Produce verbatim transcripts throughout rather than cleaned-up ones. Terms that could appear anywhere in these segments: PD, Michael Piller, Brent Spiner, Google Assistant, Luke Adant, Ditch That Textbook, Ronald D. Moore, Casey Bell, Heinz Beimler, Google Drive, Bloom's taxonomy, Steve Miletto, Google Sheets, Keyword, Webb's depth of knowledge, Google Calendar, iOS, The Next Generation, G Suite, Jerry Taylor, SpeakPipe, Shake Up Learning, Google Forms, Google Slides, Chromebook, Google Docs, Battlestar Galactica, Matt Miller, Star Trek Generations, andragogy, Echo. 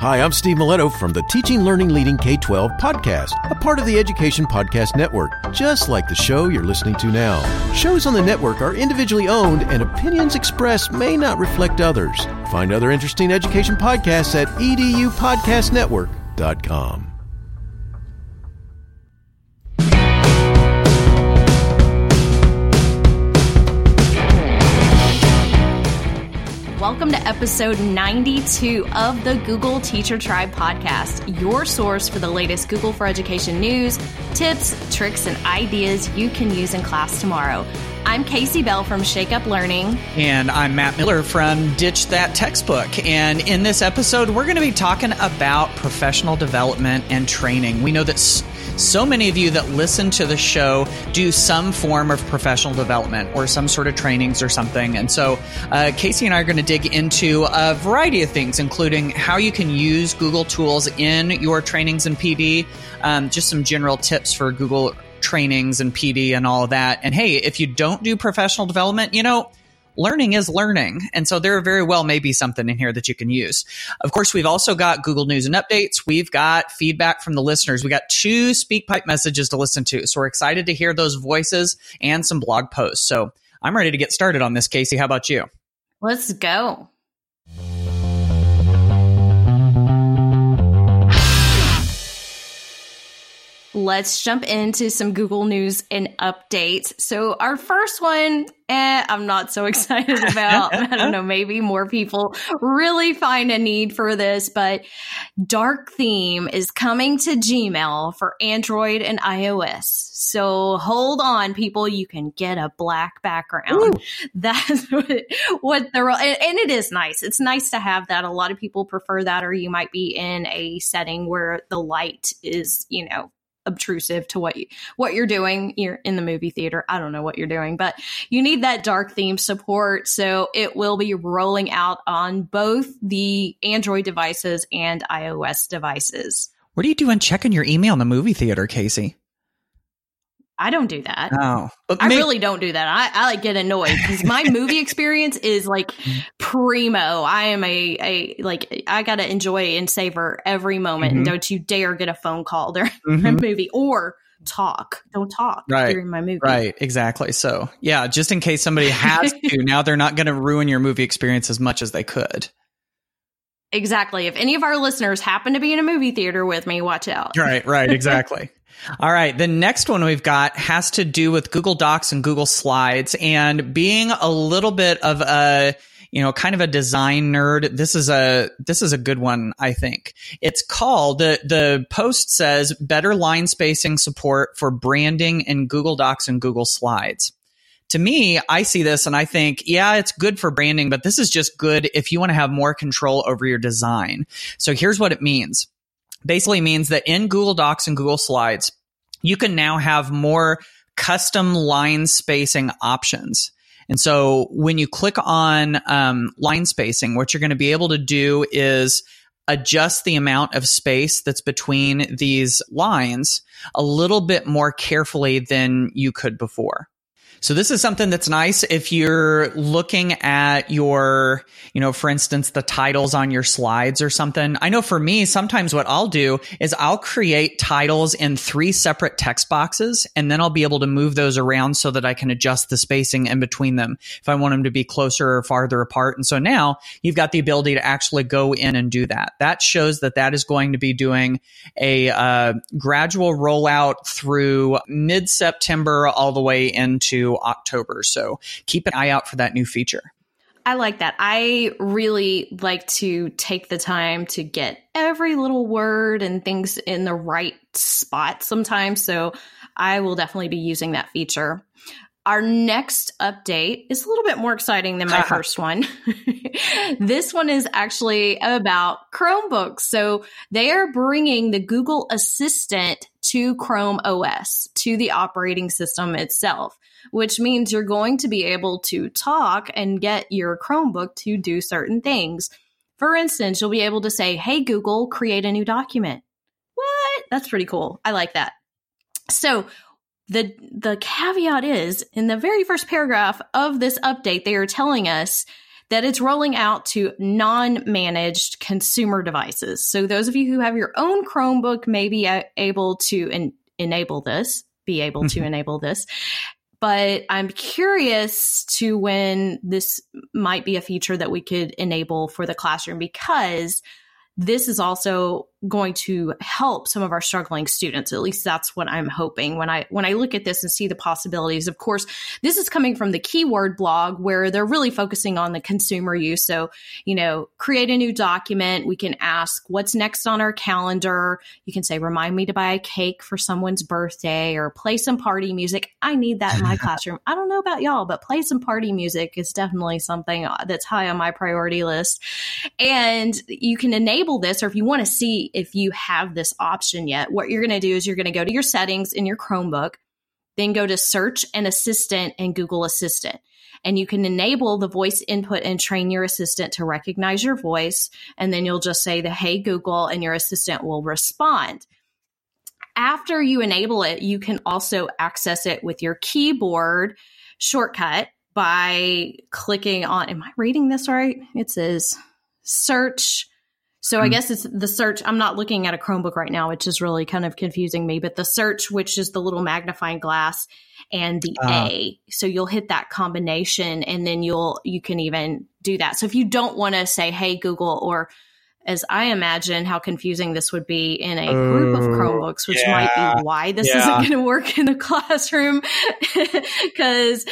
Hi, I'm Steve Miletto from the Teaching, Learning, Leading K twelve podcast, a part of the Education Podcast Network, just like the show you're listening to now. Shows on the network are individually owned and opinions expressed may not reflect others. Find other interesting education podcasts at edu podcast network dot com. Welcome to episode ninety-two of the Google Teacher Tribe podcast, your source for the latest Google for Education news, tips, tricks, and ideas you can use in class tomorrow. I'm Casey Bell from Shake Up Learning. And I'm Matt Miller from Ditch That Textbook. And in this episode, we're going to be talking about professional development and training. We know that so many of you that listen to the show do some form of professional development or some sort of trainings or something. And so uh, Casey and I are going to dig into a variety of things, including how you can use Google tools in your trainings and P D, um, just some general tips for Google trainings and P D and all of that. And hey, if you don't do professional development, you know, learning is learning. And so there very well may be something in here that you can use. Of course, we've also got Google News and Updates. We've got feedback from the listeners. We got two SpeakPipe messages to listen to. So we're excited to hear those voices and some blog posts. So I'm ready to get started on this, Casey. How about you? Let's go. Let's jump into some Google News and Updates. So our first one, eh, I'm not so excited about. I don't know, maybe more people really find a need for this, but Dark Theme is coming to Gmail for Android and iOS. So hold on, people. You can get a black background. Ooh. That's what, what the – and it is nice. It's nice to have that. A lot of people prefer that, or you might be in a setting where the light is, you know, obtrusive to what you, what you're doing. You're in the movie theater. I don't know what you're doing, but you need that dark theme support. So it will be rolling out on both the Android devices and iOS devices. What are you doing checking your email in the movie theater, Casey? I don't do that. Oh, but I maybe- really don't do that. I, I like get annoyed because my movie experience is like primo. I am a, a like, I got to enjoy and savor every moment. Mm-hmm. And don't you dare get a phone call during mm-hmm. my movie or talk. Don't talk right. during my movie. Right. Exactly. So yeah, just in case somebody has to, now they're not going to ruin your movie experience as much as they could. Exactly. If any of our listeners happen to be in a movie theater with me, watch out. Right. Right. Exactly. All right. The next one we've got has to do with Google Docs and Google Slides, and being a little bit of a, you know, kind of a design nerd. This is a, this is a good one. I think it's called, the, the post says better line spacing support for branding in Google Docs and Google Slides. To me, I see this and I think, yeah, it's good for branding, but this is just good if you want to have more control over your design. So here's what it means. Basically means that in Google Docs and Google Slides, you can now have more custom line spacing options. And so when you click on um, line spacing, what you're going to be able to do is adjust the amount of space that's between these lines a little bit more carefully than you could before. So this is something that's nice if you're looking at your, you know, for instance, the titles on your slides or something. I know for me, sometimes what I'll do is I'll create titles in three separate text boxes, and then I'll be able to move those around so that I can adjust the spacing in between them if I want them to be closer or farther apart. And so now you've got the ability to actually go in and do that. That shows that that is going to be doing a uh, gradual rollout through mid-September all the way into October. So keep an eye out for that new feature. I like that. I really like to take the time to get every little word and things in the right spot sometimes. So I will definitely be using that feature. Our next update is a little bit more exciting than my first one. This one is actually about Chromebooks. So they are bringing the Google Assistant to Chrome O S, to the operating system itself, which means you're going to be able to talk and get your Chromebook to do certain things. For instance, you'll be able to say, hey, Google, create a new document. What? That's pretty cool. I like that. So the the caveat is, in the very first paragraph of this update, they are telling us that it's rolling out to non-managed consumer devices. So those of you who have your own Chromebook may be able to en- enable this, be able to enable this. But I'm curious to when this might be a feature that we could enable for the classroom, because this is also going to help some of our struggling students. At least that's what I'm hoping when I when I look at this and see the possibilities. Of course, this is coming from the Keyword blog, where they're really focusing on the consumer use. So, you know, create a new document. We can ask what's next on our calendar. You can say, remind me to buy a cake for someone's birthday, or play some party music. I need that in my classroom. I don't know about y'all, but play some party music is definitely something that's high on my priority list. And you can enable this, or if you want to see if you have this option yet, what you're going to do is you're going to go to your settings in your Chromebook, then go to Search and Assistant and Google Assistant. And you can enable the voice input and train your assistant to recognize your voice. And then you'll just say the "Hey Google," and your assistant will respond. After you enable it, you can also access it with your keyboard shortcut by clicking on, am I reading this right? It says Search. So I guess it's the search. I'm not looking at a Chromebook right now, which is really kind of confusing me, but the search, which is the little magnifying glass and the uh, A. So you'll hit that combination, and then you'll, you can even do that. So if you don't want to say, "Hey Google," or as I imagine how confusing this would be in a group of Chromebooks, which yeah, might be why this yeah. isn't going to work in the classroom. Because,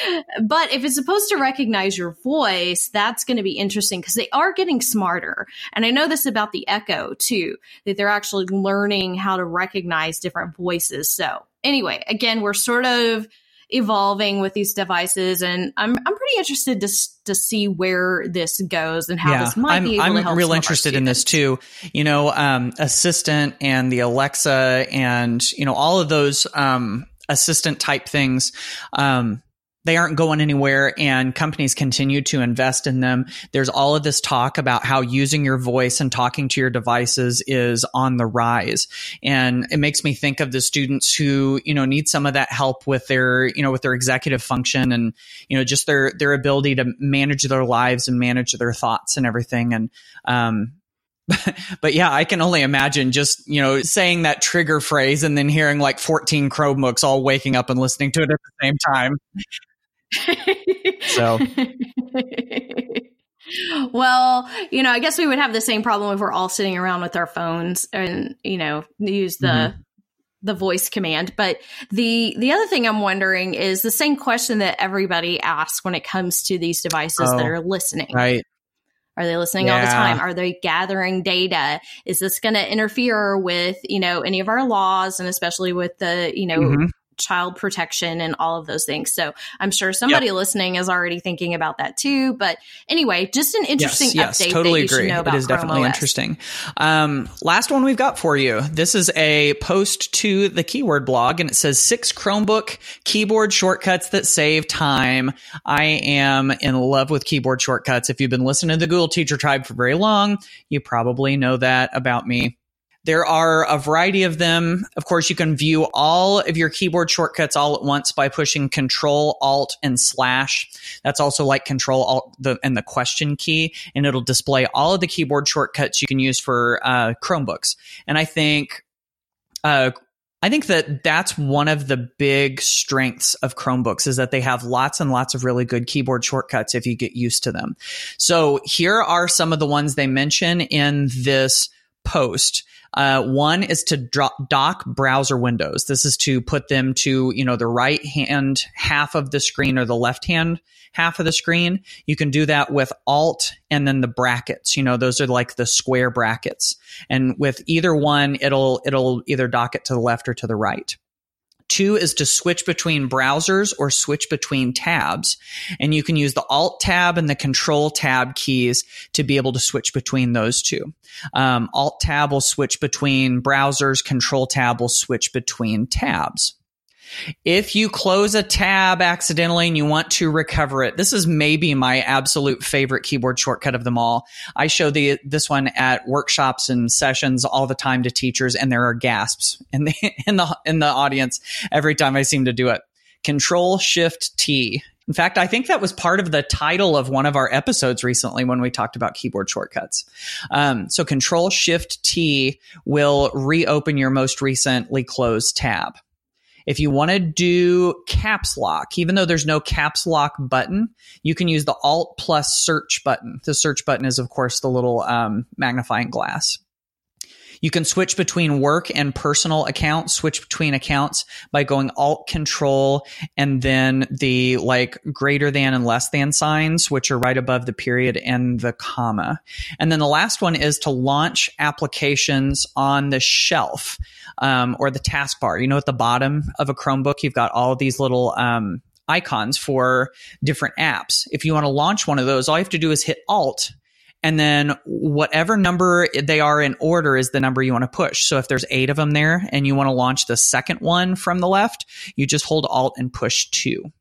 but if it's supposed to recognize your voice, that's going to be interesting, because they are getting smarter. And I know this about the Echo too, that they're actually learning how to recognize different voices. So anyway, again, we're sort of evolving with these devices, and I'm I'm pretty interested to to see where this goes and how yeah, this might I'm, be able I'm to help. I'm real interested in this too. You know, um, Assistant and the Alexa, and you know, all of those um, assistant type things. Um, They aren't going anywhere, and companies continue to invest in them. There's all of this talk about how using your voice and talking to your devices is on the rise. And it makes me think of the students who, you know, need some of that help with their, you know, with their executive function, and, you know, just their, their ability to manage their lives and manage their thoughts and everything. And, um, but yeah, I can only imagine just, you know, saying that trigger phrase and then hearing like fourteen Chromebooks all waking up and listening to it at the same time. So, well, you know, I guess we would have the same problem if we're all sitting around with our phones and, you know, use the mm-hmm. the voice command. But the the other thing I'm wondering is the same question that everybody asks when it comes to these devices oh, that are listening. Right. Are they listening yeah. all the time? Are they gathering data? Is this going to interfere with, you know, any of our laws, and especially with the, you know, mm-hmm. child protection and all of those things. So I'm sure somebody yep. listening is already thinking about that too. But anyway, just an interesting yes, update. Yes, totally that you agree. Know about it is Chrome definitely O S. Interesting. Um, last one we've got for you. This is a post to the Keyword blog, and it says six Chromebook keyboard shortcuts that save time. I am in love with keyboard shortcuts. If you've been listening to the Google Teacher Tribe for very long, you probably know that about me. There are a variety of them. Of course, you can view all of your keyboard shortcuts all at once by pushing Control, Alt, and Slash. That's also like Control, Alt, the, and the question key, and it'll display all of the keyboard shortcuts you can use for uh, Chromebooks. And I think, uh, I think that that's one of the big strengths of Chromebooks, is that they have lots and lots of really good keyboard shortcuts if you get used to them. So here are some of the ones they mention in this post. Uh, one is to drop dock browser windows. This is to put them to, you know, the right hand half of the screen or the left hand half of the screen. You can do that with Alt and then the brackets. You know, those are like the square brackets. And with either one, it'll, it'll either dock it to the left or to the right. Two is to switch between browsers or switch between tabs. And you can use the Alt tab and the Control tab keys to be able to switch between those two. Um, Alt tab will switch between browsers. Control tab will switch between tabs. If you close a tab accidentally and you want to recover it, this is maybe my absolute favorite keyboard shortcut of them all. I show the this one at workshops and sessions all the time to teachers, and there are gasps in the in the in the audience every time I seem to do it. Control Shift T In fact, I think that was part of the title of one of our episodes recently when we talked about keyboard shortcuts. Um, so Control Shift T will reopen your most recently closed tab. If you want to do caps lock, even though there's no caps lock button, you can use the Alt plus search button. The search button is, of course, the little um, magnifying glass. You can switch between work and personal accounts, switch between accounts by going Alt Control and then the like greater than and less than signs, which are right above the period and the comma. And then the last one is to launch applications on the shelf um, or the taskbar. You know, at the bottom of a Chromebook, you've got all of these little um, icons for different apps. If you want to launch one of those, all you have to do is hit Alt. And then whatever number they are in order is the number you want to push. So if there's eight of them there and you want to launch the second one from the left, you just hold Alt and push two.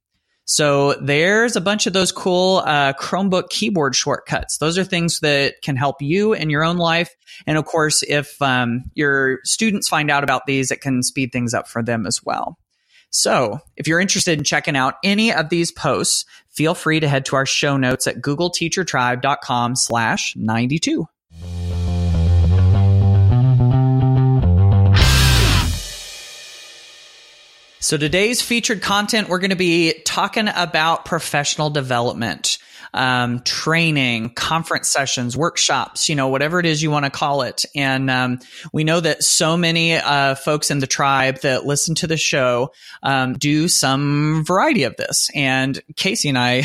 So there's a bunch of those cool uh, Chromebook keyboard shortcuts. Those are things that can help you in your own life. And of course, if um, your students find out about these, it can speed things up for them as well. So if you're interested in checking out any of these posts, feel free to head to our show notes at googleteachertribe.com slash 92. So today's featured content, we're going to be talking about professional development, um, training, conference sessions, workshops, you know, whatever it is you want to call it. And um, we know that so many uh, folks in the tribe that listen to the show um, do some variety of this. And Casey and I,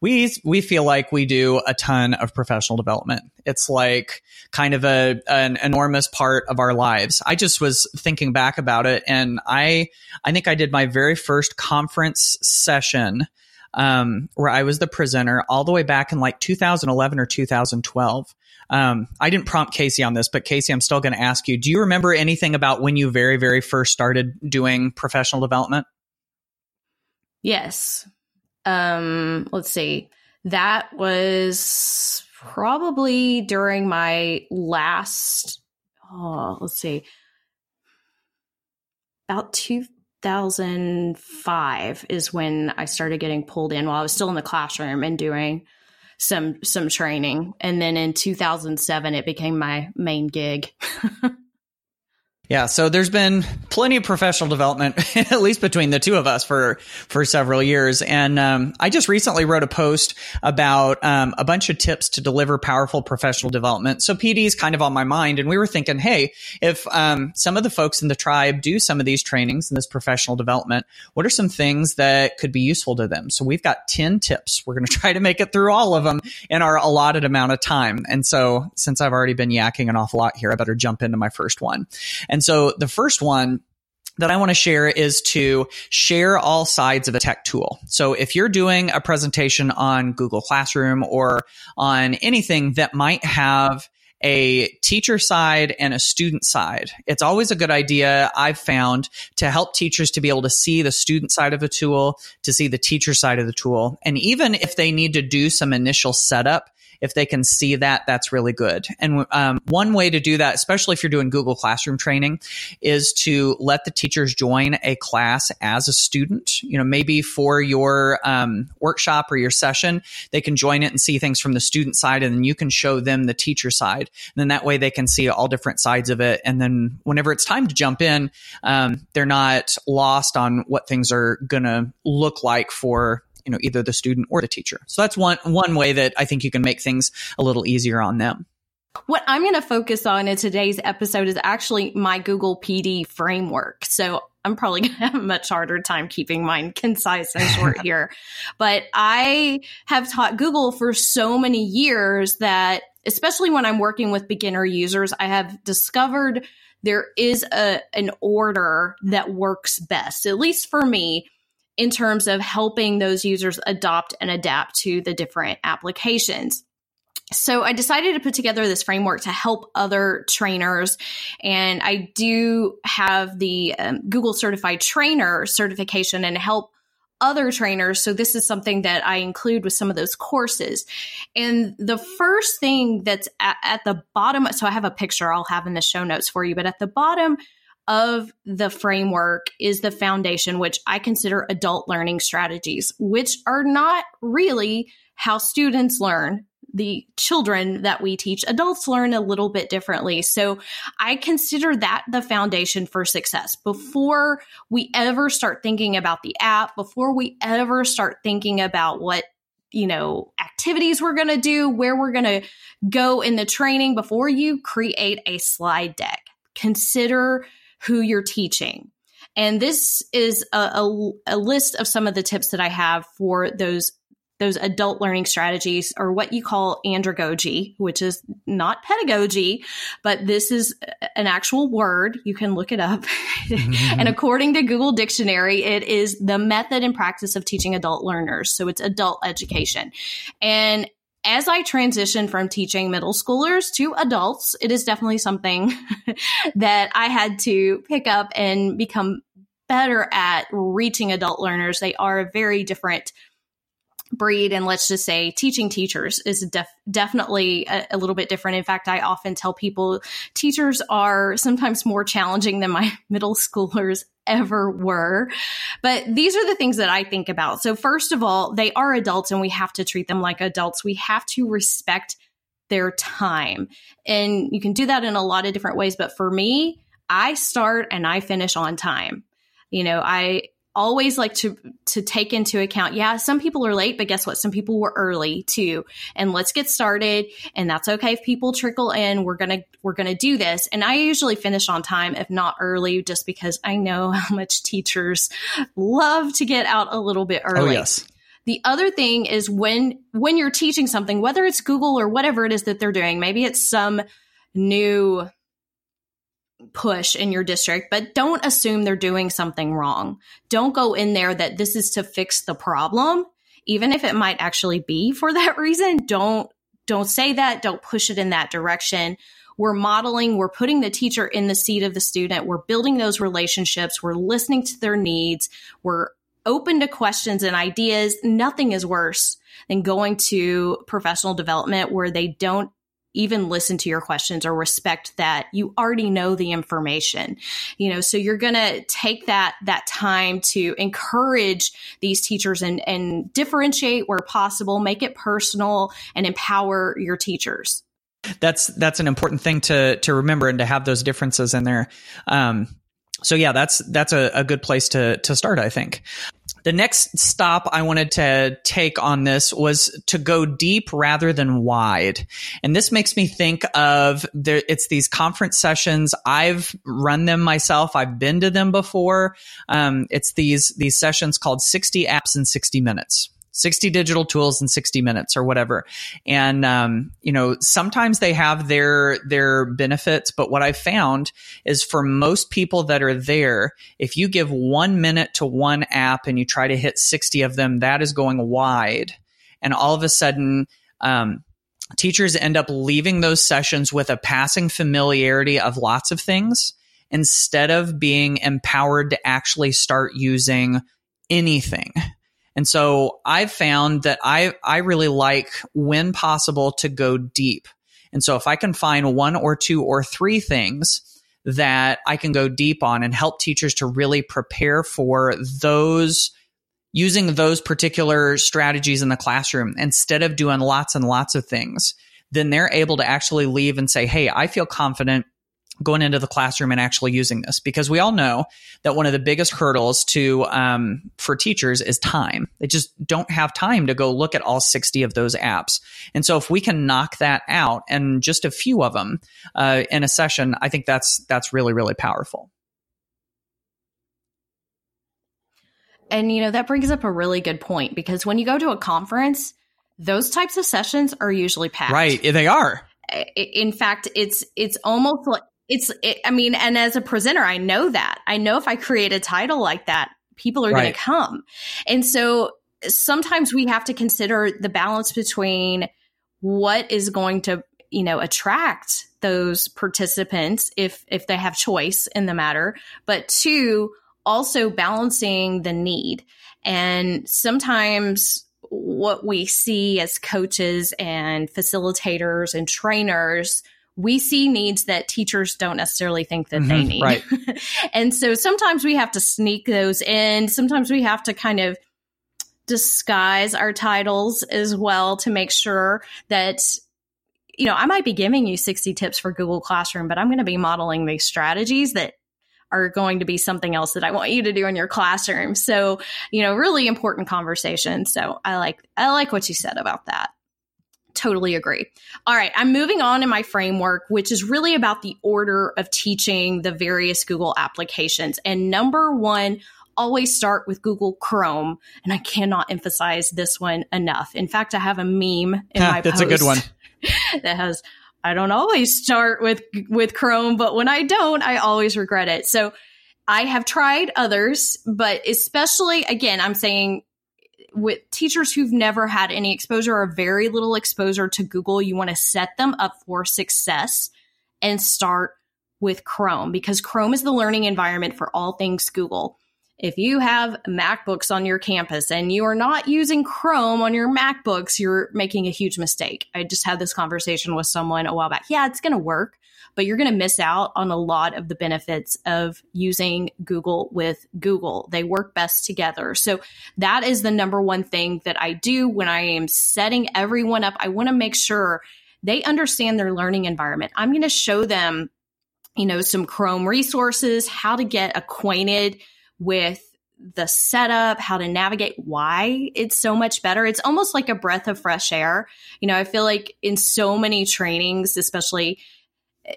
we we feel like we do a ton of professional development. It's like kind of a an enormous part of our lives. I just was thinking back about it, and I I think I did my very first conference session um, where I was the presenter all the way back in like two thousand eleven or two thousand twelve. Um, I didn't prompt Casey on this, but Casey, I'm still going to ask you, do you remember anything about when you very, very first started doing professional development? Yes. Um, let's see. That was... probably during my last, oh, let's see, about two thousand five is when I started getting pulled in while I was still in the classroom and doing some some training. And then in two thousand seven, it became my main gig. Yeah, so there's been plenty of professional development, at least between the two of us for for several years. And um, I just recently wrote a post about um, a bunch of tips to deliver powerful professional development. So P D is kind of on my mind. And we were thinking, hey, if um, some of the folks in the tribe do some of these trainings and this professional development, what are some things that could be useful to them? So we've got ten tips. We're going to try to make it through all of them in our allotted amount of time. And so since I've already been yakking an awful lot here, I better jump into my first one. And And so the first one that I want to share is to share all sides of a tech tool. So if you're doing a presentation on Google Classroom or on anything that might have a teacher side and a student side, it's always a good idea, I've found, to help teachers to be able to see the student side of a tool, to see the teacher side of the tool. And even if they need to do some initial setup, if they can see that, that's really good. And um, one way to do that, especially if you're doing Google Classroom training, is to let the teachers join a class as a student. You know, maybe for your um, workshop or your session, they can join it and see things from the student side, and then you can show them the teacher side. And then that way they can see all different sides of it. And then whenever it's time to jump in, um, they're not lost on what things are going to look like for you know, either the student or the teacher. So that's one one way that I think you can make things a little easier on them. What I'm going to focus on in today's episode is actually my Google P D framework. So I'm probably going to have a much harder time keeping mine concise and short here. But I have taught Google for so many years that, especially when I'm working with beginner users, I have discovered there is a an order that works best, at least for me, in terms of helping those users adopt and adapt to the different applications. So I decided to put together this framework to help other trainers. And I do have the um, Google Certified Trainer certification and help other trainers. So this is something that I include with some of those courses. And the first thing that's at, at the bottom, so I have a picture I'll have in the show notes for you, but at the bottom of the framework is the foundation, which I consider adult learning strategies, which are not really how students learn. The children that we teach, adults learn a little bit differently. So I consider that the foundation for success. Before we ever start thinking about the app, before we ever start thinking about what, you know, activities we're going to do, where we're going to go in the training, before you create a slide deck, consider who you're teaching. And this is a, a, a list of some of the tips that I have for those Those adult learning strategies, or what you call andragogy, which is not pedagogy, but this is an actual word. You can look it up. And according to Google Dictionary, it is the method and practice of teaching adult learners. So it's adult education. And as I transition from teaching middle schoolers to adults, it is definitely something that I had to pick up and become better at reaching adult learners. They are a very different breed, and let's just say teaching teachers is def- definitely a, a little bit different. In fact, I often tell people teachers are sometimes more challenging than my middle schoolers ever were. But these are the things that I think about. So first of all, they are adults and we have to treat them like adults. We have to respect their time. And you can do that in a lot of different ways. But for me, I start and I finish on time. You know, I always like to to take into account, yeah, some people are late, but guess what? Some people were early too. And let's get started. And that's okay if people trickle in. We're gonna we're gonna do this. And I usually finish on time, if not early, just because I know how much teachers love to get out a little bit early. Oh, yes. The other thing is when when you're teaching something, whether it's Google or whatever it is that they're doing, maybe it's some new push in your district, but don't assume they're doing something wrong. Don't go in there that this is to fix the problem, even if it might actually be for that reason. Don't don't say that. Don't push it in that direction. We're modeling. We're putting the teacher in the seat of the student. We're building those relationships. We're listening to their needs. We're open to questions and ideas. Nothing is worse than going to professional development where they don't even listen to your questions or respect that you already know the information, you know, so you're going to take that, that time to encourage these teachers and, and differentiate where possible, make it personal, and empower your teachers. That's, that's an important thing to, to remember and to have those differences in there. Um, so yeah, that's, that's a, a good place to, to start, I think. The next stop I wanted to take on this was to go deep rather than wide. And this makes me think of there, it's these conference sessions. I've run them myself. I've been to them before. Um, it's these, these sessions called sixty apps in sixty minutes. sixty digital tools in sixty minutes or whatever. And, um, you know, sometimes they have their, their benefits, but what I found is for most people that are there, if you give one minute to one app and you try to hit sixty of them, that is going wide. And all of a sudden, um, teachers end up leaving those sessions with a passing familiarity of lots of things instead of being empowered to actually start using anything. And so I've found that I, I really like, when possible, to go deep. And so if I can find one or two or three things that I can go deep on and help teachers to really prepare for those, using those particular strategies in the classroom instead of doing lots and lots of things, then they're able to actually leave and say, hey, I feel confident going into the classroom and actually using this, because we all know that one of the biggest hurdles to um, for teachers is time. They just don't have time to go look at all sixty of those apps. And so if we can knock that out and just a few of them uh, in a session, I think that's that's really, really powerful. And, you know, that brings up a really good point, because when you go to a conference, those types of sessions are usually packed. Right. They are. In fact, it's it's almost like It's, it, I mean, and as a presenter, I know that. I know if I create a title like that, people are right. going to come. And so sometimes we have to consider the balance between what is going to, you know, attract those participants if, if they have choice in the matter, but two, also balancing the need. And sometimes what we see as coaches and facilitators and trainers, we see needs that teachers don't necessarily think that mm-hmm, they need. Right. And so sometimes we have to sneak those in. Sometimes we have to kind of disguise our titles as well to make sure that, you know, I might be giving you sixty tips for Google Classroom, but I'm going to be modeling these strategies that are going to be something else that I want you to do in your classroom. So, you know, really important conversation. So I like, I like what you said about that. Totally agree. All right. I'm moving on in my framework, which is really about the order of teaching the various Google applications. And number one, always start with Google Chrome. And I cannot emphasize this one enough. In fact, I have a meme in huh, my that's post. That's a good one. That has, I don't always start with, with Chrome, but when I don't, I always regret it. So I have tried others, but especially, again, I'm saying with teachers who've never had any exposure or very little exposure to Google, you want to set them up for success and start with Chrome, because Chrome is the learning environment for all things Google. If you have MacBooks on your campus and you are not using Chrome on your MacBooks, you're making a huge mistake. I just had this conversation with someone a while back. Yeah, it's going to work, but you're going to miss out on a lot of the benefits of using Google with Google. They work best together. So that is the number one thing that I do when I am setting everyone up. I want to make sure they understand their learning environment. I'm going to show them, you know, some Chrome resources, how to get acquainted with the setup, how to navigate, why it's so much better. It's almost like a breath of fresh air. You know, I feel like in so many trainings, especially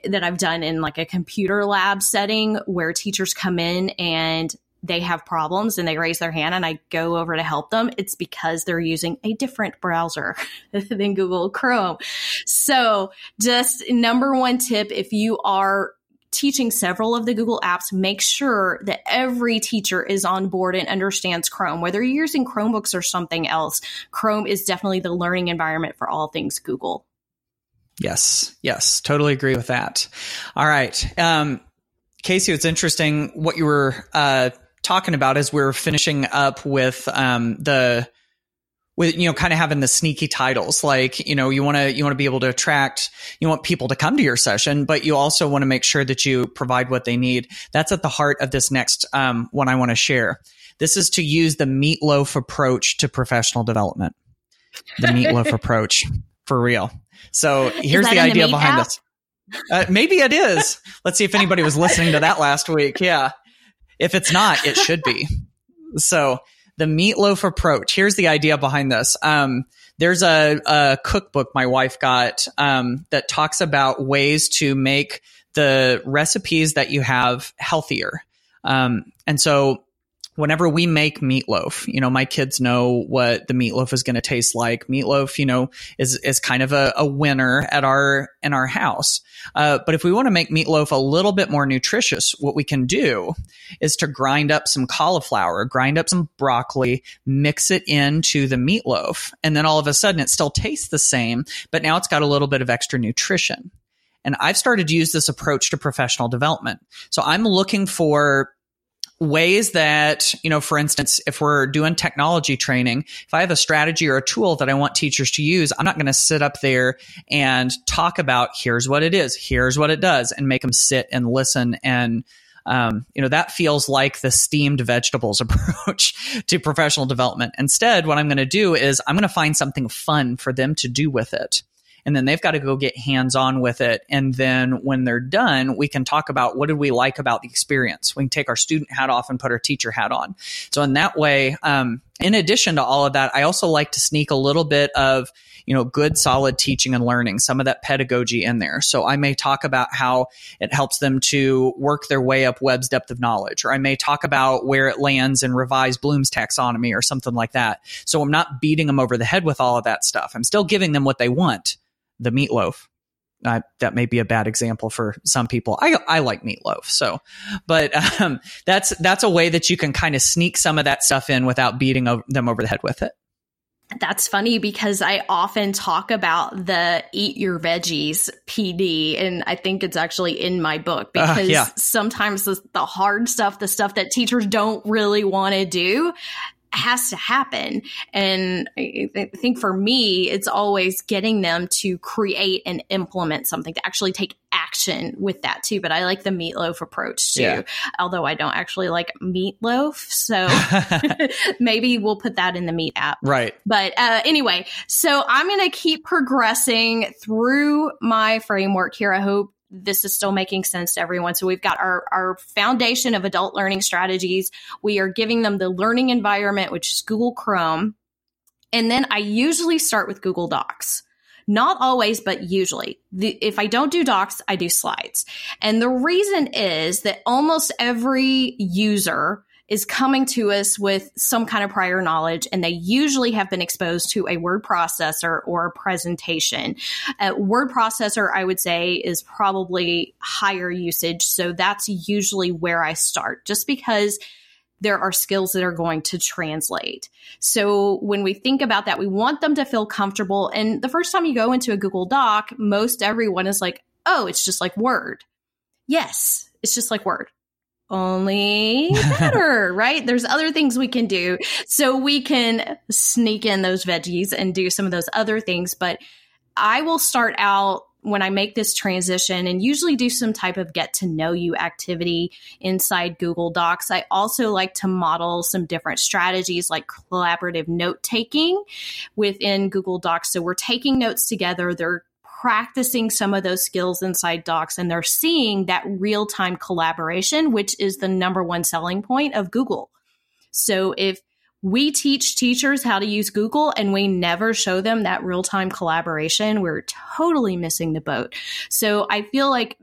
that I've done in like a computer lab setting where teachers come in and they have problems and they raise their hand and I go over to help them, it's because they're using a different browser than Google Chrome. So just number one tip, if you are teaching several of the Google apps, make sure that every teacher is on board and understands Chrome. Whether you're using Chromebooks or something else, Chrome is definitely the learning environment for all things Google. Yes, yes, totally agree with that. All right. Um, Casey, it's interesting what you were uh, talking about as we we're finishing up with um, the, with, you know, kind of having the sneaky titles, like, you know, you want to, you want to be able to attract, you want people to come to your session, but you also want to make sure that you provide what they need. That's at the heart of this next um, one I want to share. This is to use the meatloaf approach to professional development. The meatloaf approach, for real. So here's the idea behind this. Uh, maybe it is. Let's see if anybody was listening to that last week. Yeah. If it's not, it should be. So the meatloaf approach. Here's the idea behind this. Um, there's a, a cookbook my wife got um, that talks about ways to make the recipes that you have healthier. Um, and so whenever we make meatloaf, you know, my kids know what the meatloaf is going to taste like. Meatloaf, you know, is is kind of a, a winner at our in our house. Uh, but if we want to make meatloaf a little bit more nutritious, what we can do is to grind up some cauliflower, grind up some broccoli, mix it into the meatloaf, and then all of a sudden it still tastes the same, but now it's got a little bit of extra nutrition. And I've started to use this approach to professional development. So I'm looking for ways that, you know, for instance, if we're doing technology training, if I have a strategy or a tool that I want teachers to use, I'm not going to sit up there and talk about here's what it is, here's what it does, and make them sit and listen. And, um, you know, that feels like the steamed vegetables approach to professional development. Instead, what I'm going to do is I'm going to find something fun for them to do with it. And then they've got to go get hands-on with it. And then when they're done, we can talk about what did we like about the experience. We can take our student hat off and put our teacher hat on. So in that way, um, in addition to all of that, I also like to sneak a little bit of, you know, good, solid teaching and learning, some of that pedagogy in there. So I may talk about how it helps them to work their way up Webb's depth of knowledge, or I may talk about where it lands in revised Bloom's taxonomy or something like that. So I'm not beating them over the head with all of that stuff. I'm still giving them what they want. The meatloaf. Uh, that may be a bad example for some people. I I like meatloaf. So, but um, that's that's a way that you can kind of sneak some of that stuff in without beating o- them over the head with it. That's funny because I often talk about the eat your veggies P D, and I think it's actually in my book because uh, yeah. sometimes the, the hard stuff, the stuff that teachers don't really want to do, has to happen. And I think for me, it's always getting them to create and implement something, to actually take action with that too. But I like the meatloaf approach too, yeah. although I don't actually like meatloaf. So maybe we'll put that in the Meet app. Right. But uh, anyway, so I'm going to keep progressing through my framework here. I hope this is still making sense to everyone. So we've got our, our foundation of adult learning strategies. We are giving them the learning environment, which is Google Chrome. And then I usually start with Google Docs. Not always, but usually. The, if I don't do Docs, I do Slides. And the reason is that almost every user is coming to us with some kind of prior knowledge, and they usually have been exposed to a word processor or a presentation. Uh, word processor, I would say, is probably higher usage. So that's usually where I start, just because there are skills that are going to translate. So when we think about that, we want them to feel comfortable. And the first time you go into a Google Doc, most everyone is like, oh, it's just like Word. Yes, it's just like Word. Only better, right? There's other things we can do. So we can sneak in those veggies and do some of those other things. But I will start out when I make this transition and usually do some type of get to know you activity inside Google Docs. I also like to model some different strategies like collaborative note taking within Google Docs. So we're taking notes together. They're practicing some of those skills inside Docs, and they're seeing that real-time collaboration, which is the number one selling point of Google. So if we teach teachers how to use Google and we never show them that real-time collaboration, we're totally missing the boat. So I feel like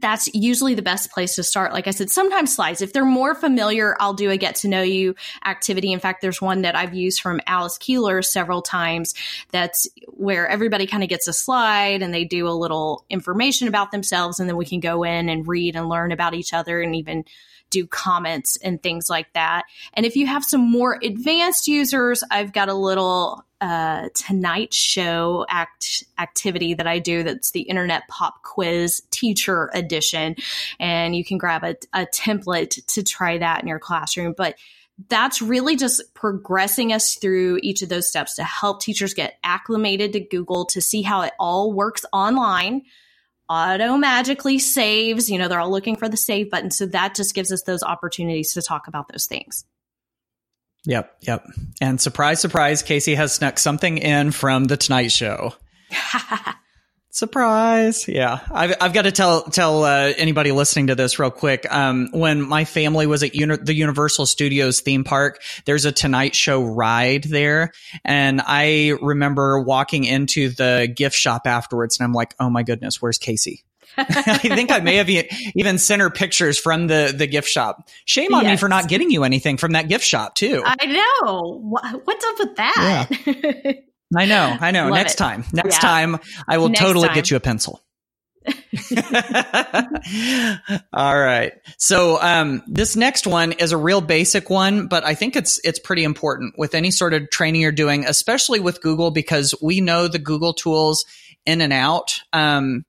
that's usually the best place to start. Like I said, sometimes Slides. If they're more familiar, I'll do a get to know you activity. In fact, there's one that I've used from Alice Keeler several times. That's where everybody kind of gets a slide and they do a little information about themselves. And then we can go in and read and learn about each other and even do comments and things like that. And if you have some more advanced users, I've got a little Uh, Tonight Show act activity that I do. That's the Internet Pop Quiz Teacher Edition. And you can grab a, a template to try that in your classroom. But that's really just progressing us through each of those steps to help teachers get acclimated to Google, to see how it all works online. Auto magically saves. You know, they're all looking for the save button. So that just gives us those opportunities to talk about those things. Yep. Yep. And surprise, surprise, Casey has snuck something in from the Tonight Show. Surprise. Yeah. I've, I've got to tell, tell, uh, anybody listening to this real quick. Um, when my family was at uni- the Universal Studios theme park, there's a Tonight Show ride there. And I remember walking into the gift shop afterwards and I'm like, oh my goodness, where's Casey? I think I may have even sent her pictures from the, the gift shop. Shame on yes. me for not getting you anything from that gift shop, too. I know. What's up with that? Yeah. I know. I know. Love Next it. time. Next yeah. time, I will Next totally time. get you a pencil. All right. So um, this next one is a real basic one, but I think it's it's pretty important with any sort of training you're doing, especially with Google, because we know the Google tools in and out. Um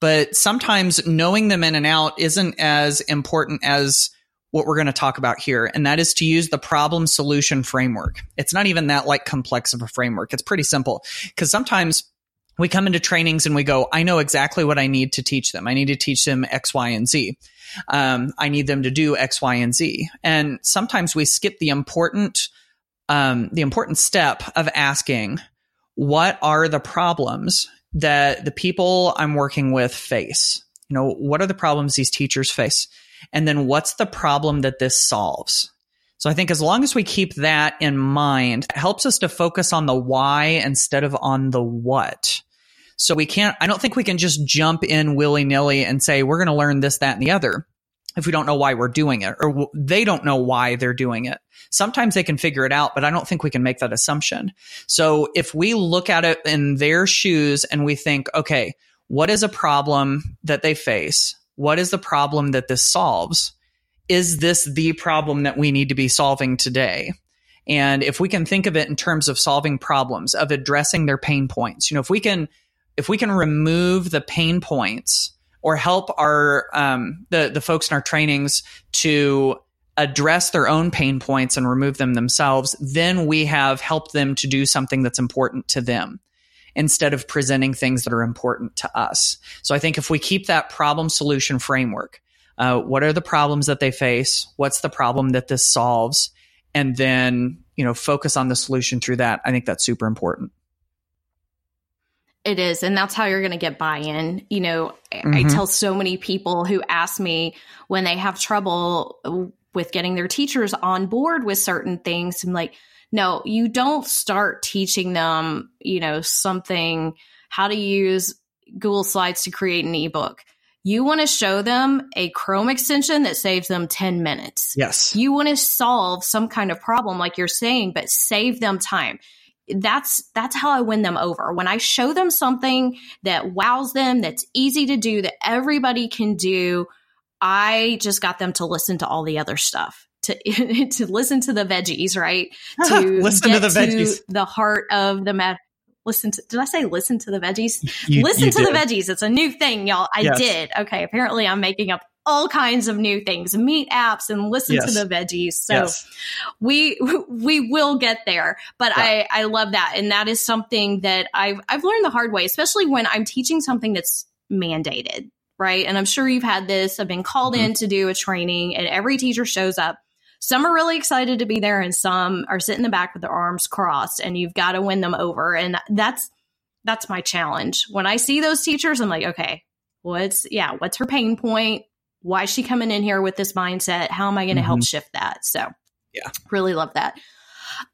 But sometimes knowing them in and out isn't as important as what we're going to talk about here. And that is to use the problem solution framework. It's not even that like complex of a framework. It's pretty simple because sometimes we come into trainings and we go, I know exactly what I need to teach them. I need to teach them X, Y, and Z. Um, I need them to do X, Y, and Z. And sometimes we skip the important, um, the important step of asking, what are the problems that the people I'm working with face? You know, what are the problems these teachers face? And then what's the problem that this solves? So I think as long as we keep that in mind, it helps us to focus on the why instead of on the what. So we can't, I don't think we can just jump in willy-nilly and say, we're going to learn this, that, and the other if we don't know why we're doing it, or they don't know why they're doing it. Sometimes they can figure it out, but I don't think we can make that assumption. So if we look at it in their shoes and we think, okay, what is a problem that they face? What is the problem that this solves? Is this the problem that we need to be solving today? And if we can think of it in terms of solving problems, of addressing their pain points, you know, if we can, if we can remove the pain points or help our um, the the folks in our trainings to address their own pain points and remove them themselves, then we have helped them to do something that's important to them instead of presenting things that are important to us. So I think if we keep that problem solution framework, uh, what are the problems that they face? What's the problem that this solves? And then, you know, focus on the solution through that. I think that's super important. It is. And that's how you're going to get buy-in. You know, mm-hmm. I tell so many people who ask me when they have trouble with getting their teachers on board with certain things. I'm like, no, you don't start teaching them, you know, something, how to use Google Slides to create an ebook. You want to show them a Chrome extension that saves them ten minutes. Yes. You want to solve some kind of problem like you're saying, but save them time. That's that's how I win them over. When I show them something that wows them, that's easy to do, that everybody can do, I just got them to listen to all the other stuff, to to listen to the veggies, right? To listen to the veggies, to the heart of the matter. Listen to, did I say listen to the veggies? You, listen you to did. The veggies. It's a new thing, y'all. I yes. did. Okay. Apparently I'm making up all kinds of new things, meat apps and listen yes. to the veggies. So yes. we, we will get there, but yeah. I, I love that. And that is something that I've, I've learned the hard way, especially when I'm teaching something that's mandated, right? And I'm sure you've had this. I've been called mm-hmm. in to do a training and every teacher shows up. Some are really excited to be there and some are sitting in the back with their arms crossed, and you've got to win them over. And that's, that's my challenge. When I see those teachers, I'm like, okay, what's, yeah, what's her pain point? Why is she coming in here with this mindset? How am I going to mm-hmm. help shift that? So yeah, really love that.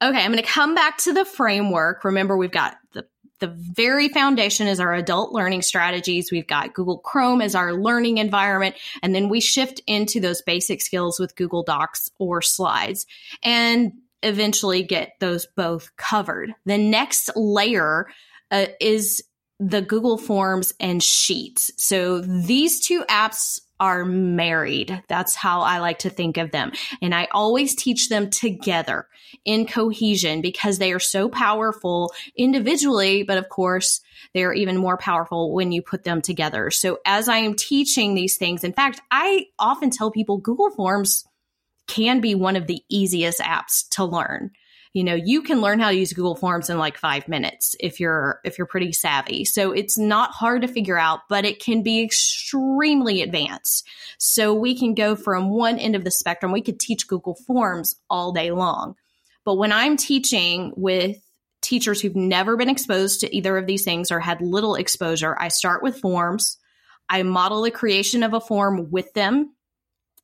Okay. I'm going to come back to the framework. Remember, we've got the, the very foundation is our adult learning strategies. We've got Google Chrome as our learning environment. And then we shift into those basic skills with Google Docs or Slides and eventually get those both covered. The next layer uh, is the Google Forms and Sheets. So these two apps are married. That's how I like to think of them. And I always teach them together in cohesion because they are so powerful individually, but of course, they are even more powerful when you put them together. So as I am teaching these things, in fact, I often tell people Google Forms can be one of the easiest apps to learn. You know, you can learn how to use Google Forms in like five minutes if you're if you're pretty savvy. So it's not hard to figure out, but it can be extremely advanced. So we can go from one end of the spectrum. We could teach Google Forms all day long. But when I'm teaching with teachers who've never been exposed to either of these things or had little exposure, I start with forms. I model the creation of a form with them,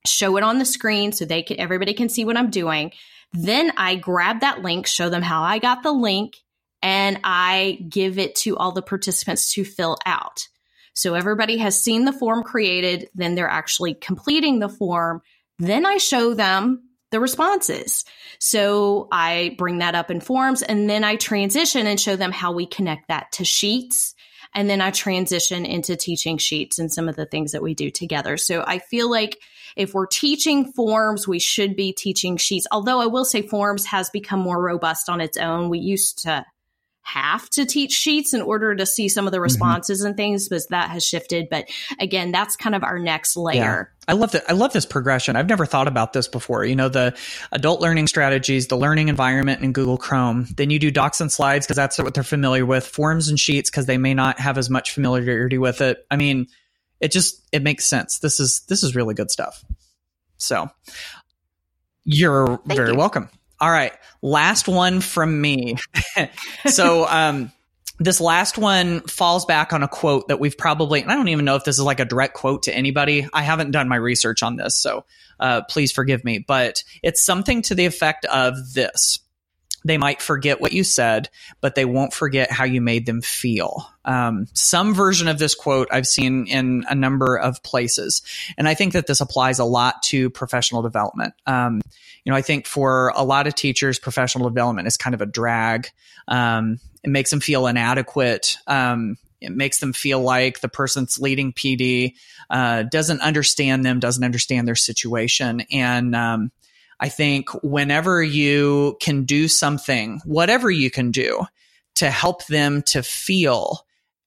show it on the screen so they can, everybody can see what I'm doing. Then I grab that link, show them how I got the link, and I give it to all the participants to fill out. So everybody has seen the form created, then they're actually completing the form. Then I show them the responses. So I bring that up in forms, and then I transition and show them how we connect that to sheets. And then I transition into teaching sheets and some of the things that we do together. So I feel like if we're teaching forms, we should be teaching sheets. Although I will say forms has become more robust on its own. We used to have to teach sheets in order to see some of the responses mm-hmm. and things, but that has shifted. But again, that's kind of our next layer. Yeah. I love that. I love this progression. I've never thought about this before. You know, the adult learning strategies, the learning environment in Google Chrome. Then you do Docs and Slides because that's what they're familiar with. Forms and Sheets because they may not have as much familiarity with it. I mean, it just, it makes sense. This is, this is really good stuff. So you're Thank very you. welcome. All right. Last one from me. So, um, this last one falls back on a quote that we've probably, and I don't even know if this is like a direct quote to anybody. I haven't done my research on this, so uh, please forgive me. But it's something to the effect of this. They might forget what you said, but they won't forget how you made them feel. Um, some version of this quote I've seen in a number of places. And I think that this applies a lot to professional development. Um, you know, I think for a lot of teachers, professional development is kind of a drag. Um, it makes them feel inadequate. Um, it makes them feel like the person that's leading P D uh, doesn't understand them, doesn't understand their situation. And, um, I think whenever you can do something, whatever you can do to help them to feel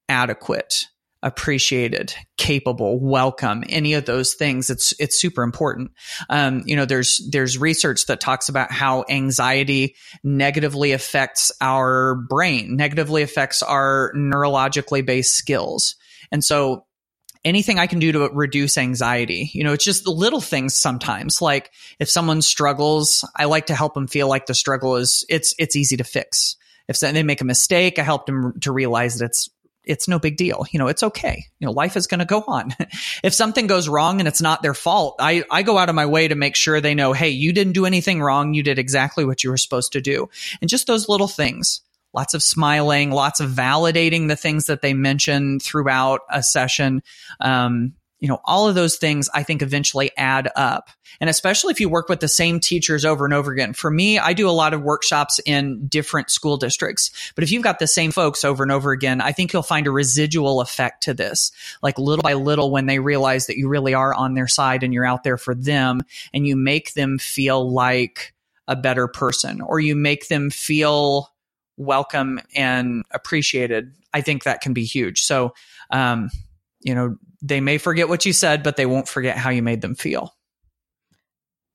adequate, appreciated, capable, welcome, any of those things. It's, it's super important. Um, you know, there's, there's research that talks about how anxiety negatively affects our brain, negatively affects our neurologically based skills. And so anything I can do to reduce anxiety, you know, it's just the little things sometimes. Like if someone struggles, I like to help them feel like the struggle is it's, it's easy to fix. If they make a mistake, I help them to realize that it's, it's no big deal. You know, it's okay. You know, life is going to go on. If something goes wrong and it's not their fault, I, I go out of my way to make sure they know, hey, you didn't do anything wrong. You did exactly what you were supposed to do. And just those little things, lots of smiling, lots of validating the things that they mention throughout a session. Um, you know, all of those things I think eventually add up. And especially if you work with the same teachers over and over again. For me, I do a lot of workshops in different school districts, but if you've got the same folks over and over again, I think you'll find a residual effect to this. Like little by little, when they realize that you really are on their side and you're out there for them and you make them feel like a better person, or you make them feel welcome and appreciated, I think that can be huge. So, um, you know, they may forget what you said, but they won't forget how you made them feel.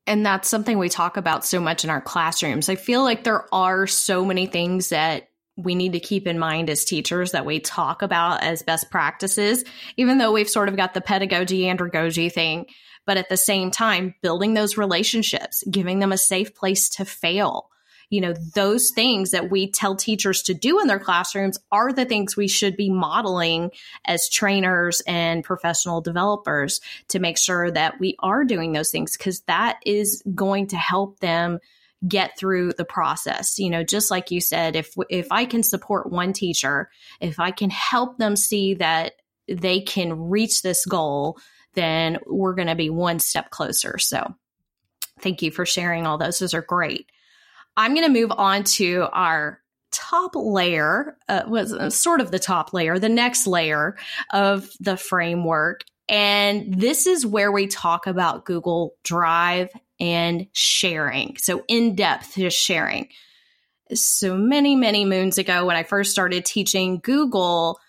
And that's something we talk about so much in our classrooms. I feel like there are so many things that we need to keep in mind as teachers that we talk about as best practices, even though we've sort of got the pedagogy, andragogy thing. But at the same time, building those relationships, giving them a safe place to fail. You know, those things that we tell teachers to do in their classrooms are the things we should be modeling as trainers and professional developers to make sure that we are doing those things, because that is going to help them get through the process. You know, just like you said, if if I can support one teacher, if I can help them see that they can reach this goal, then we're going to be one step closer. So thank you for sharing all those. Those are great. I'm going to move on to our top layer, uh, was sort of the top layer, the next layer of the framework. And this is where we talk about Google Drive and sharing. So in-depth just sharing. So many, many moons ago when I first started teaching Google,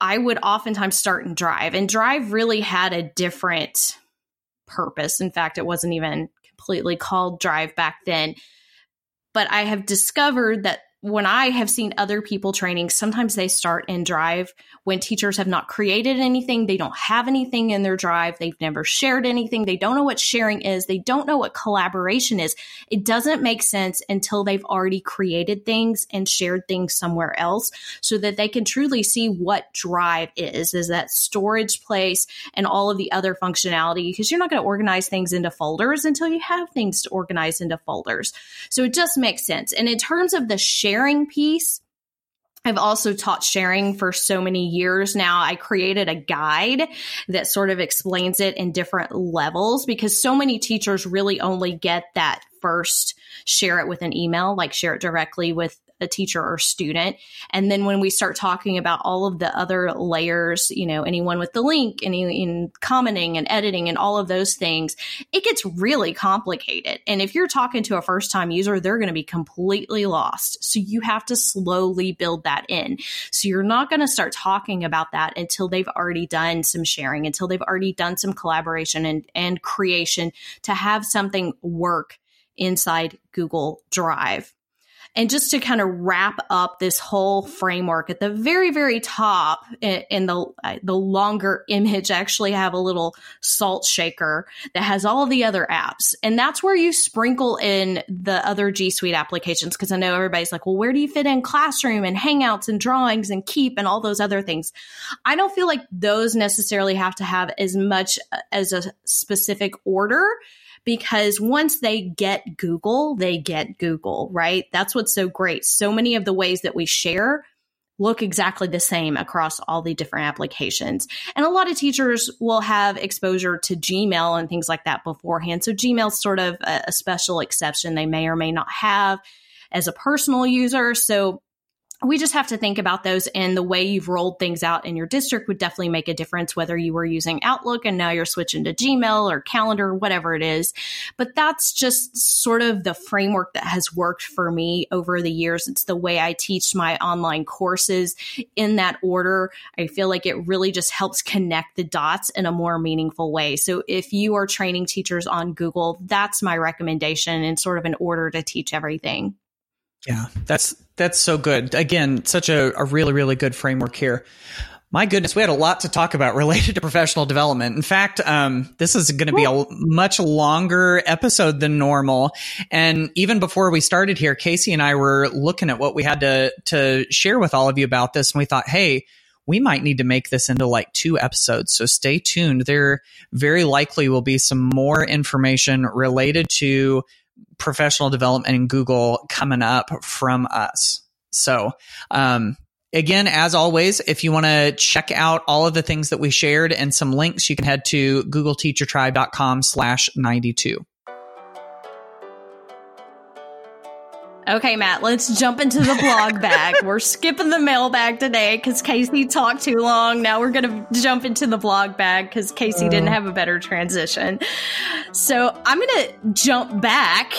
I would oftentimes start in Drive. And Drive really had a different purpose. In fact, it wasn't even completely called Drive back then. But I have discovered that when I have seen other people training, sometimes they start in Drive when teachers have not created anything. They don't have anything in their Drive. They've never shared anything. They don't know what sharing is. They don't know what collaboration is. It doesn't make sense until they've already created things and shared things somewhere else so that they can truly see what Drive is, is that storage place and all of the other functionality, because you're not going to organize things into folders until you have things to organize into folders. So it just makes sense. And in terms of the sharing, sharing piece, I've also taught sharing for so many years now. I created a guide that sort of explains it in different levels, because so many teachers really only get that first share it with an email, like share it directly with a teacher or student. And then when we start talking about all of the other layers, you know, anyone with the link and in commenting and editing and all of those things, it gets really complicated. And if you're talking to a first time user, they're going to be completely lost. So you have to slowly build that in. So you're not going to start talking about that until they've already done some sharing, until they've already done some collaboration and, and creation to have something work inside Google Drive. And just to kind of wrap up this whole framework, at the very, very top in the the longer image, I actually have a little salt shaker that has all the other apps. And that's where you sprinkle in the other G Suite applications, because I know everybody's like, well, where do you fit in Classroom and Hangouts and Drawings and Keep and all those other things? I don't feel like those necessarily have to have as much as a specific order, because once they get Google, they get Google, right? That's what's so great. So many of the ways that we share look exactly the same across all the different applications. And a lot of teachers will have exposure to Gmail and things like that beforehand. So Gmail's sort of a, a special exception they may or may not have as a personal user. So we just have to think about those, and the way you've rolled things out in your district would definitely make a difference, whether you were using Outlook and now you're switching to Gmail or Calendar, whatever it is. But that's just sort of the framework that has worked for me over the years. It's the way I teach my online courses in that order. I feel like it really just helps connect the dots in a more meaningful way. So if you are training teachers on Google, that's my recommendation, and sort of an order to teach everything. Yeah, that's that's so good. Again, such a, a really, really good framework here. My goodness, we had a lot to talk about related to professional development. In fact, um, this is going to be a much longer episode than normal. And even before we started here, Casey and I were looking at what we had to to share with all of you about this. And we thought, hey, we might need to make this into like two episodes. So stay tuned. There very likely will be some more information related to professional development in Google coming up from us. So, um, again, as always, if you want to check out all of the things that we shared and some links, you can head to google teacher tribe dot com slash ninety-two. Okay, Matt, let's jump into the blog bag. We're skipping the mailbag today because Casey talked too long. Now we're going to jump into the blog bag because Casey didn't have a better transition. So I'm going to jump back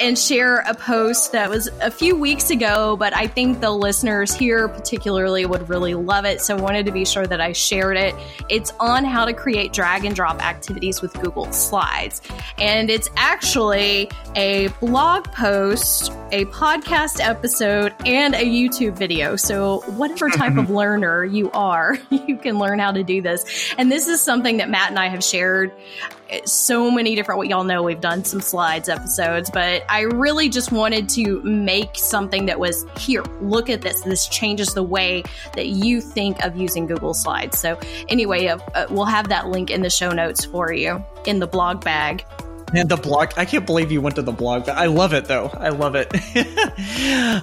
and share a post that was a few weeks ago, but I think the listeners here particularly would really love it. So I wanted to be sure that I shared it. It's on how to create drag and drop activities with Google Slides. And it's actually a blog post, a podcast episode, and a YouTube video. So whatever type of learner you are, you can learn how to do this. And this is something that Matt and I have shared so many different ways. Y'all know we've done some slides episodes, but I really just wanted to make something that was here. Look at this. This changes the way that you think of using Google Slides. So anyway, uh, uh, we'll have that link in the show notes for you in the blog bag. And the blog, I can't believe you went to the blog. I love it, though. I love it.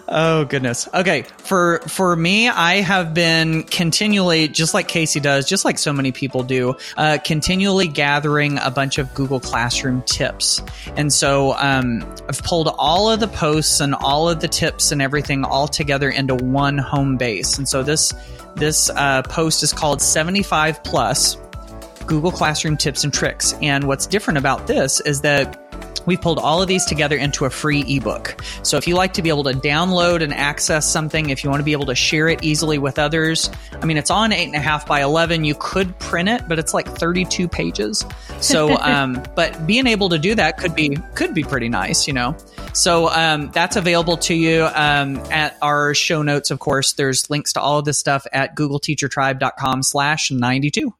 Oh, goodness. Okay. For, for me, I have been continually, just like Casey does, just like so many people do, uh, continually gathering a bunch of Google Classroom tips. And so, um, I've pulled all of the posts and all of the tips and everything all together into one home base. And so this, this, uh, post is called seventy-five plus. Google Classroom Tips and Tricks. And what's different about this is that we pulled all of these together into a free ebook. So if you like to be able to download and access something, if you want to be able to share it easily with others, I mean, it's on eight and a half by eleven. You could print it, but it's like thirty-two pages. So, um, but being able to do that could be, could be pretty nice, you know? So, um, that's available to you, um, at our show notes. Of course, there's links to all of this stuff at google teacher tribe dot com slash ninety-two.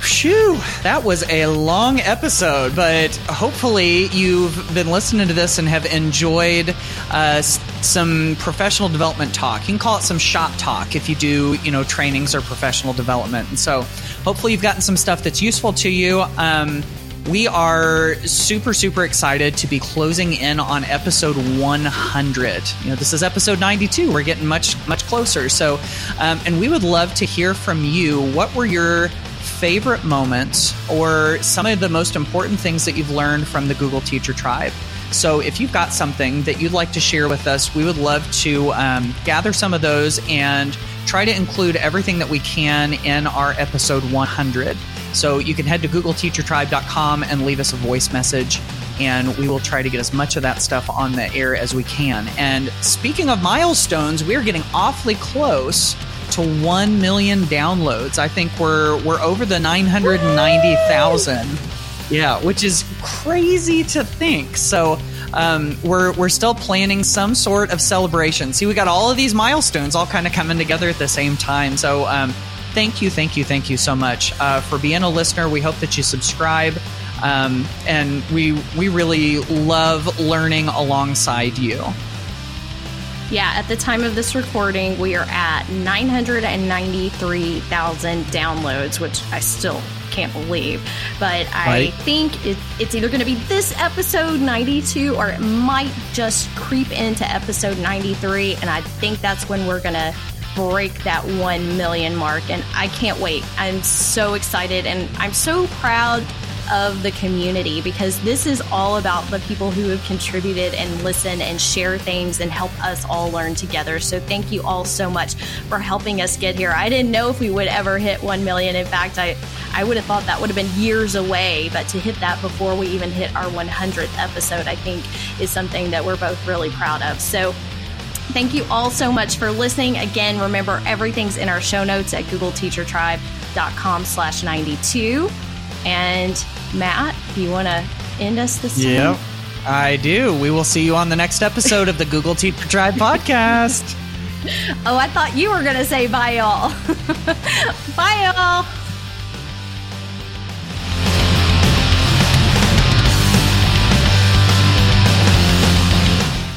Phew, that was a long episode, but hopefully you've been listening to this and have enjoyed uh, some professional development talk. You can call it some shop talk if you do, you know, trainings or professional development. And so hopefully you've gotten some stuff that's useful to you. Um, we are super, super excited to be closing in on episode one hundred. You know, this is episode ninety-two. We're getting much, much closer. So, um, and we would love to hear from you. What were your favorite moments or some of the most important things that you've learned from the Google Teacher Tribe? So if you've got something that you'd like to share with us, we would love to um, gather some of those and try to include everything that we can in our episode one hundred. So you can head to google teacher tribe dot com and leave us a voice message, and we will try to get as much of that stuff on the air as we can. And speaking of milestones, we're getting awfully close to one million downloads. I think we're we're over the nine hundred ninety thousand. Yeah, which is crazy to think. So um, we're we're still planning some sort of celebration. See, we got all of these milestones all kind of coming together at the same time. So um, thank you, thank you, thank you so much uh, for being a listener. We hope that you subscribe. Um, and we we really love learning alongside you. Yeah, at the time of this recording, we are at nine hundred ninety-three thousand downloads, which I still can't believe. But I right. think it, it's either going to be this episode ninety-two, or it might just creep into episode ninety-three. And I think that's when we're going to break that one million mark. And I can't wait. I'm so excited, and I'm so proud of the community, because this is all about the people who have contributed and listen and share things and help us all learn together. So thank you all so much for helping us get here. I didn't know if we would ever hit one million. In fact, I, I would have thought that would have been years away, but to hit that before we even hit our one hundredth episode, I think is something that we're both really proud of. So thank you all so much for listening. Again, remember, everything's in our show notes at google teacher tribe dot com slash ninety-two. And Matt, do you want to end us this time? Yep, I do. We will see you on the next episode of the Google Teacher Tribe podcast. Oh, I thought you were going to say bye, y'all. Bye, y'all.